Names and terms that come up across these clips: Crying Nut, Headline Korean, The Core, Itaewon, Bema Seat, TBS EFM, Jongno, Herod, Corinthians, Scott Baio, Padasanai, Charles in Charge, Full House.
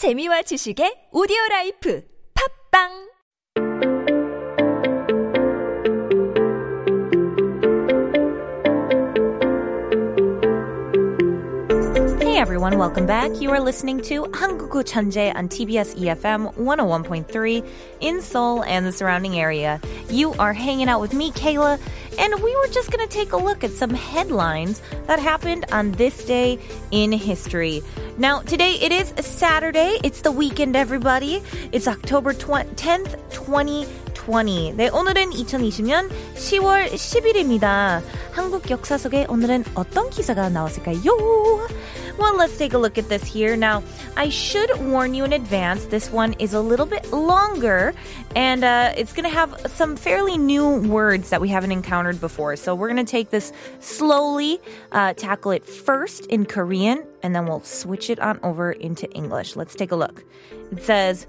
재미와 지식의 오디오라이프 팝빵 everyone, welcome back. You are listening to 한국어 천재 on TBS EFM 101.3 in Seoul and the surrounding area. You are hanging out with me, Kayla, and we were just going to take a look at some headlines that happened on this day in history. Now, today it is Saturday. It's the weekend, everybody. It's October 10th, 2020. 네, 오늘은 2020년 10월 10일입니다. 한국 역사 속에 오늘은 어떤 기사가 나왔을까요? Well, let's take a look at this here. Now, I should warn you in advance, this one is a little bit longer, and it's going to have some fairly new words that we haven't encountered before. So we're going to take this slowly, tackle it first in Korean, and then we'll switch it on over into English. Let's take a look. It says,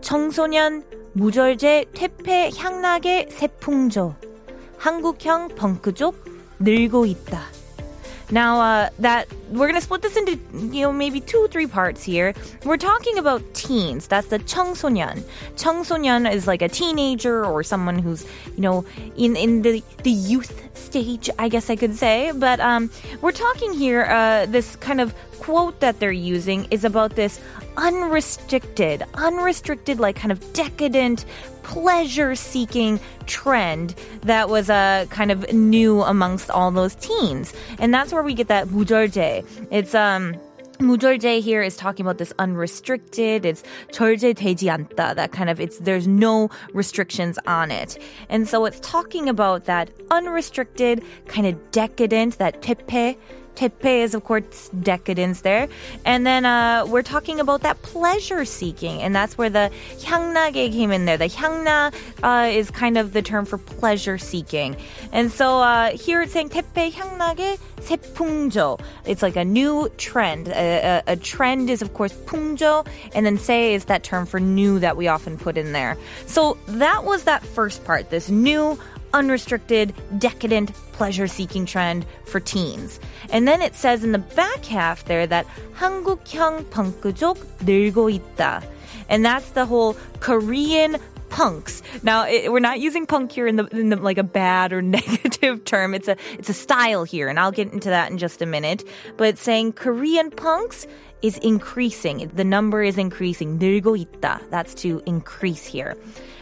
청소년 무절제 퇴폐 향락의 세풍조, 한국형 벙크족 늘고 있다. Now, that we're going to split this into, you know, maybe 2 or 3 parts here. We're talking about teens. That's the 청소년. 청소년 is like a teenager or someone who's, you know, in the youth stage, I guess I could say. But we're talking here, this kind of quote that they're using is about this unrestricted, like kind of decadent, pleasure-seeking trend that was kind of new amongst all those teens. And that's where we get that 무절제. It's 무절제 here is talking about this unrestricted. It's 절제되지 않다. That kind of, it's there's no restrictions on it. And so it's talking about that unrestricted, kind of decadent, that 퇴폐. 퇴폐 is, of course, decadence there. And then we're talking about that pleasure-seeking, and that's where the 향락에 came in there. The 향락 is kind of the term for pleasure-seeking. And so here it's saying 퇴폐 향락의 새 풍조. It's like a new trend. A trend is, of course, 풍조, and then 새 is that term for new that we often put in there. So that was that first part, this new unrestricted, decadent, pleasure-seeking trend for teens. And then it says in the back half there that 한국형 펑크족 늘고 있다. And that's the whole Korean punks. Now, we're not using punk here in the like a bad or negative term. It's a style here, and I'll get into that in just a minute. But it's saying Korean punks is increasing. The number is increasing. 늘고 있다. That's to increase here.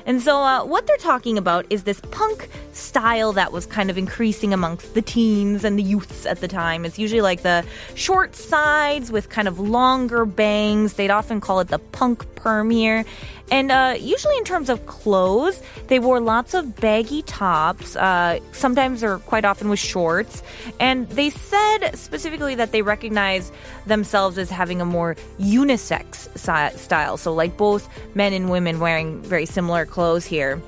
And so what they're talking about is this punk style that was kind of increasing amongst the teens and the youths at the time. It's usually like the short sides with kind of longer bangs. They'd often call it the punk perm here. And usually in terms of clothes, they wore lots of baggy tops, sometimes or quite often with shorts. And they said specifically that they recognize themselves as having a more unisex style. So like both men and women wearing very similar clothes here.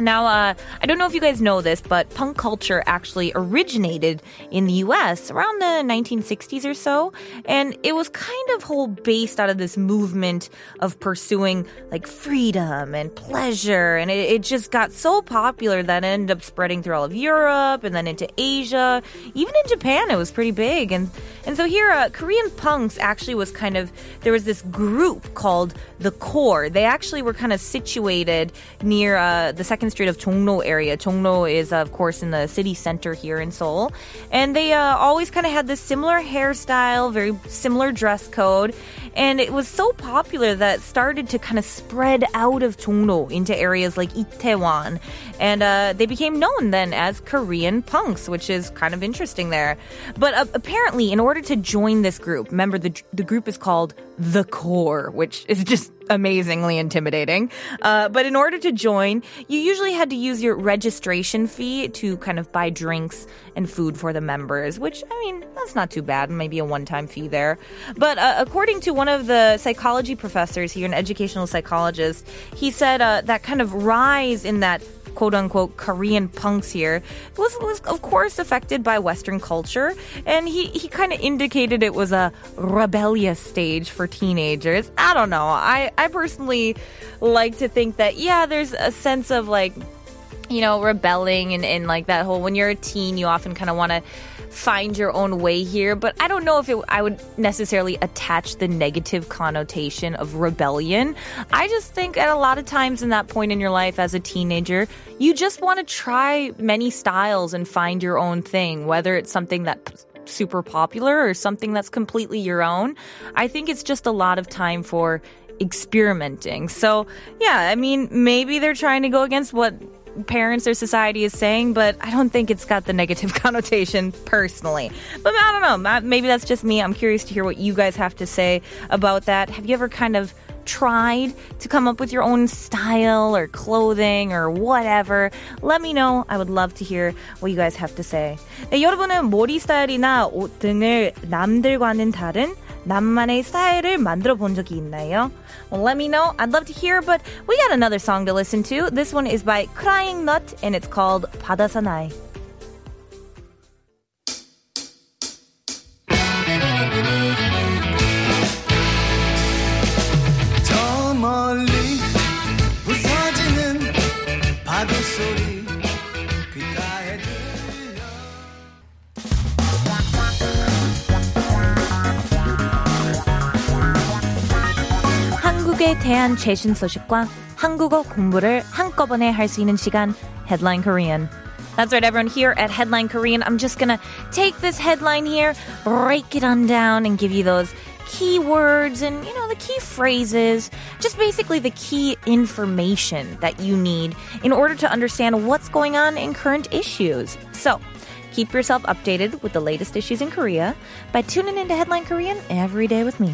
Now, I don't know if you guys know this, but punk culture actually originated in the U.S. around the 1960s or so. And it was kind of whole based out of this movement of pursuing like freedom and pleasure. And it just got so popular that it ended up spreading through all of Europe and then into Asia. Even in Japan, it was pretty big. And so here, Korean punks actually was kind of, there was this group called The Core. They actually were kind of situated near the 2nd Street of Jongno area. Jongno is, of course, in the city center here in Seoul. And they always kind of had this similar hairstyle, very similar dress code. And it was so popular that it started to kind of spread out of Jongno into areas like Itaewon. And they became known then as Korean punks, which is kind of interesting there. But apparently, in order to join this group, remember the group is called The Core, which is just amazingly intimidating. But in order to join, you usually had to use your registration fee to kind of buy drinks and food for the members, which, I mean, that's not too bad. Maybe a one-time fee there. But according to one of the psychology professors here, an educational psychologist, he said that kind of rise in that quote-unquote Korean punks here was of course affected by Western culture, and he kind of indicated it was a rebellious stage for teenagers. I don't know. I personally like to think that, yeah, there's a sense of like, you know, rebelling and like that whole, when you're a teen, you often kind of want to find your own way here, but I don't know if I would necessarily attach the negative connotation of rebellion. I just think at a lot of times in that point in your life as a teenager, you just want to try many styles and find your own thing, whether it's something that super popular or something that's completely your own. I think it's just a lot of time for experimenting. So yeah, I mean, maybe they're trying to go against what parents or society is saying, but I don't think it's got the negative connotation personally. But I don't know, maybe that's just me. I'm curious to hear what you guys have to say about that. Have you ever kind of tried to come up with your own style or clothing or whatever? Let me know. I would love to hear what you guys have to say. 네, 여러분은 머리 스타일이나 옷 등을 남들과는 다른 나만의 스타일을 만들어 본 적이 있나요? Well, let me know. I'd love to hear, but we got another song to listen to. This one is by Crying Nut, and it's called Padasanai. 한국에 대한 최신 소식과 한국어 공부를 한꺼번에 할 수 있는 시간, Headline Korean. That's right, everyone. Here at Headline Korean, I'm just gonna take this headline here, break it on down, and give you those keywords and, you know, the key phrases, just basically the key information that you need in order to understand what's going on in current issues. So keep yourself updated with the latest issues in Korea by tuning into Headline Korean every day with me.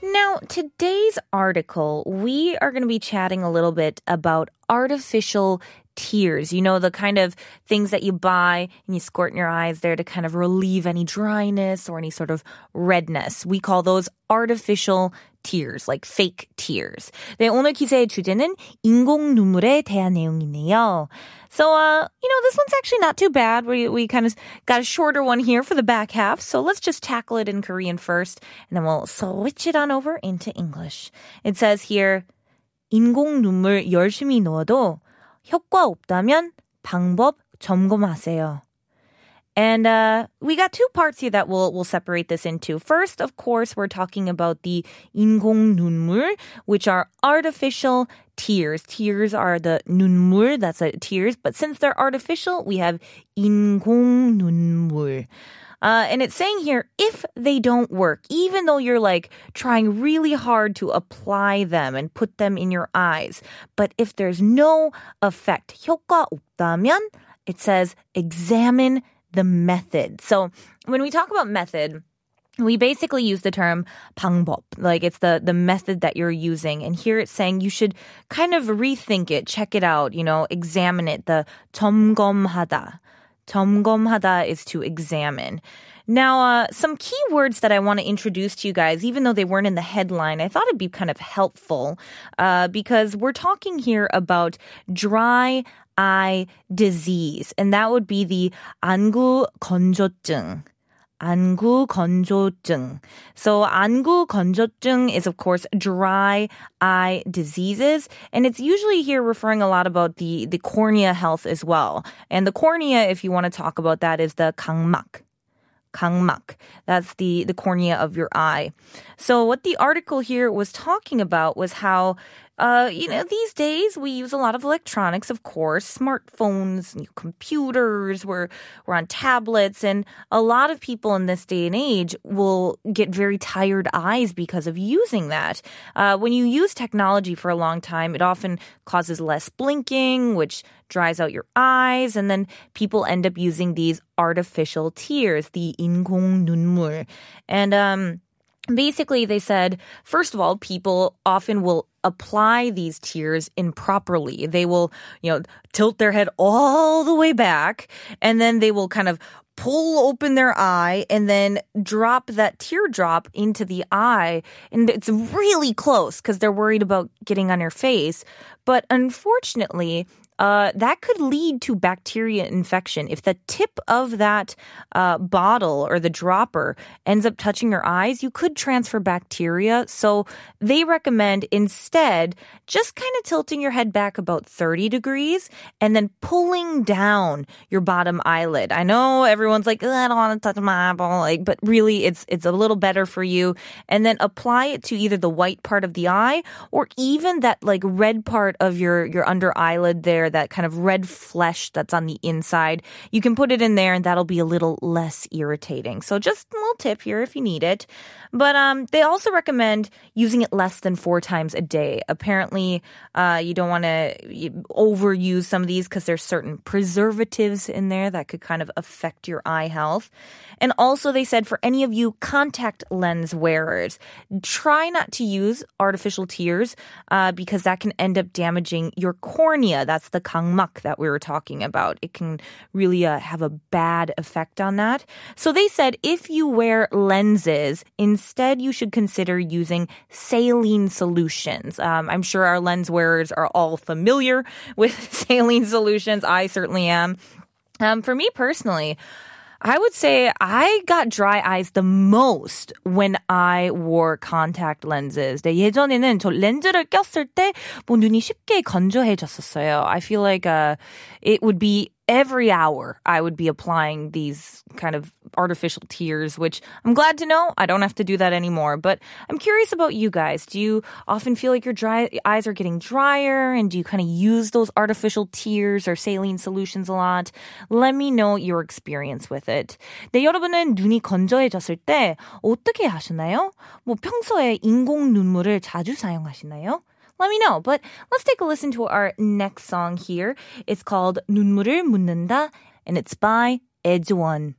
Now, today's article, we are going to be chatting a little bit about artificial tears. You know, the kind of things that you buy and you squirt in your eyes there to kind of relieve any dryness or any sort of redness. We call those artificial tears, like fake tears. 네, 오늘 기사의 주제는 인공 눈물에 대한 내용이네요. So, you know, this one's actually not too bad. We kind of got a shorter one here for the back half. So let's just tackle it in Korean first, and then we'll switch it on over into English. It says here, 인공 눈물 열심히 넣어도 효과 없다면 방법 점검하세요. And we got two parts here that we'll separate this into. First, of course, we're talking about the 인공 눈물, which are artificial tears. Tears are the 눈물, that's a tears. But since they're artificial, we have 인공 눈물. And it's saying here, if they don't work, even though you're like trying really hard to apply them and put them in your eyes, but if there's no effect, 효과 없다면, it says examine the method. So when we talk about method, we basically use the term 방법, like it's the method that you're using. And here it's saying you should kind of rethink it, check it out, you know, examine it. The 점검하다. 점검하다 is to examine. Now, some key words that I want to introduce to you guys, even though they weren't in the headline, I thought it'd be kind of helpful because we're talking here about dry eye disease, and that would be the 안구 건조증. 안구 건조증. So 안구 건조증 is, of course, dry eye diseases. And it's usually here referring a lot about the cornea health as well. And the cornea, if you want to talk about that, is the 각막. 각막. That's the cornea of your eye. So what the article here was talking about was how you know, these days we use a lot of electronics, of course, smartphones, computers, we're on tablets, and a lot of people in this day and age will get very tired eyes because of using that. When you use technology for a long time, it often causes less blinking, which dries out your eyes, and then people end up using these artificial tears, the 인공 눈물. And basically, they said, first of all, people often will apply these tears improperly. They will, you know, tilt their head all the way back, and then they will kind of pull open their eye and then drop that teardrop into the eye. And it's really close because they're worried about getting on your face. But unfortunately, that could lead to bacteria infection. If the tip of that bottle or the dropper ends up touching your eyes, you could transfer bacteria. So they recommend instead instead, just kind of tilting your head back about 30 degrees and then pulling down your bottom eyelid. I know everyone's like, I don't want to touch my eyeball, like, but really it's a little better for you. And then apply it to either the white part of the eye or even that like red part of your under eyelid there, that kind of red flesh that's on the inside. You can put it in there and that'll be a little less irritating. So just a little tip here if you need it. But they also recommend using it less than 4 times a day. Apparently, you don't want to overuse some of these because there's certain preservatives in there that could kind of affect your eye health. And also they said for any of you contact lens wearers, try not to use artificial tears because that can end up damaging your cornea. That's the gangmak that we were talking about. It can really have a bad effect on that. So they said if you wear lenses, instead you should consider using saline solutions. I'm sure our lens wearers are all familiar with saline solutions. I certainly am. For me personally, I would say I got dry eyes the most when I wore contact lenses. 네, 예전에는 저 렌즈를 꼈을 때 뭐 눈이 쉽게 건조해졌었어요. I feel like it would be every hour I would be applying these kind of artificial tears, which I'm glad to know I don't have to do that anymore. But I'm curious about you guys. Do you often feel like your eyes are getting drier? And do you kind of use those artificial tears or saline solutions a lot? Let me know your experience with it. 네, 여러분은 눈이 건조해졌을 때 어떻게 하시나요? 뭐 평소에 인공 눈물을 자주 사용하시나요? Let me know. But let's take a listen to our next song here. It's called 눈물을 묻는다, and it's by Itaewon.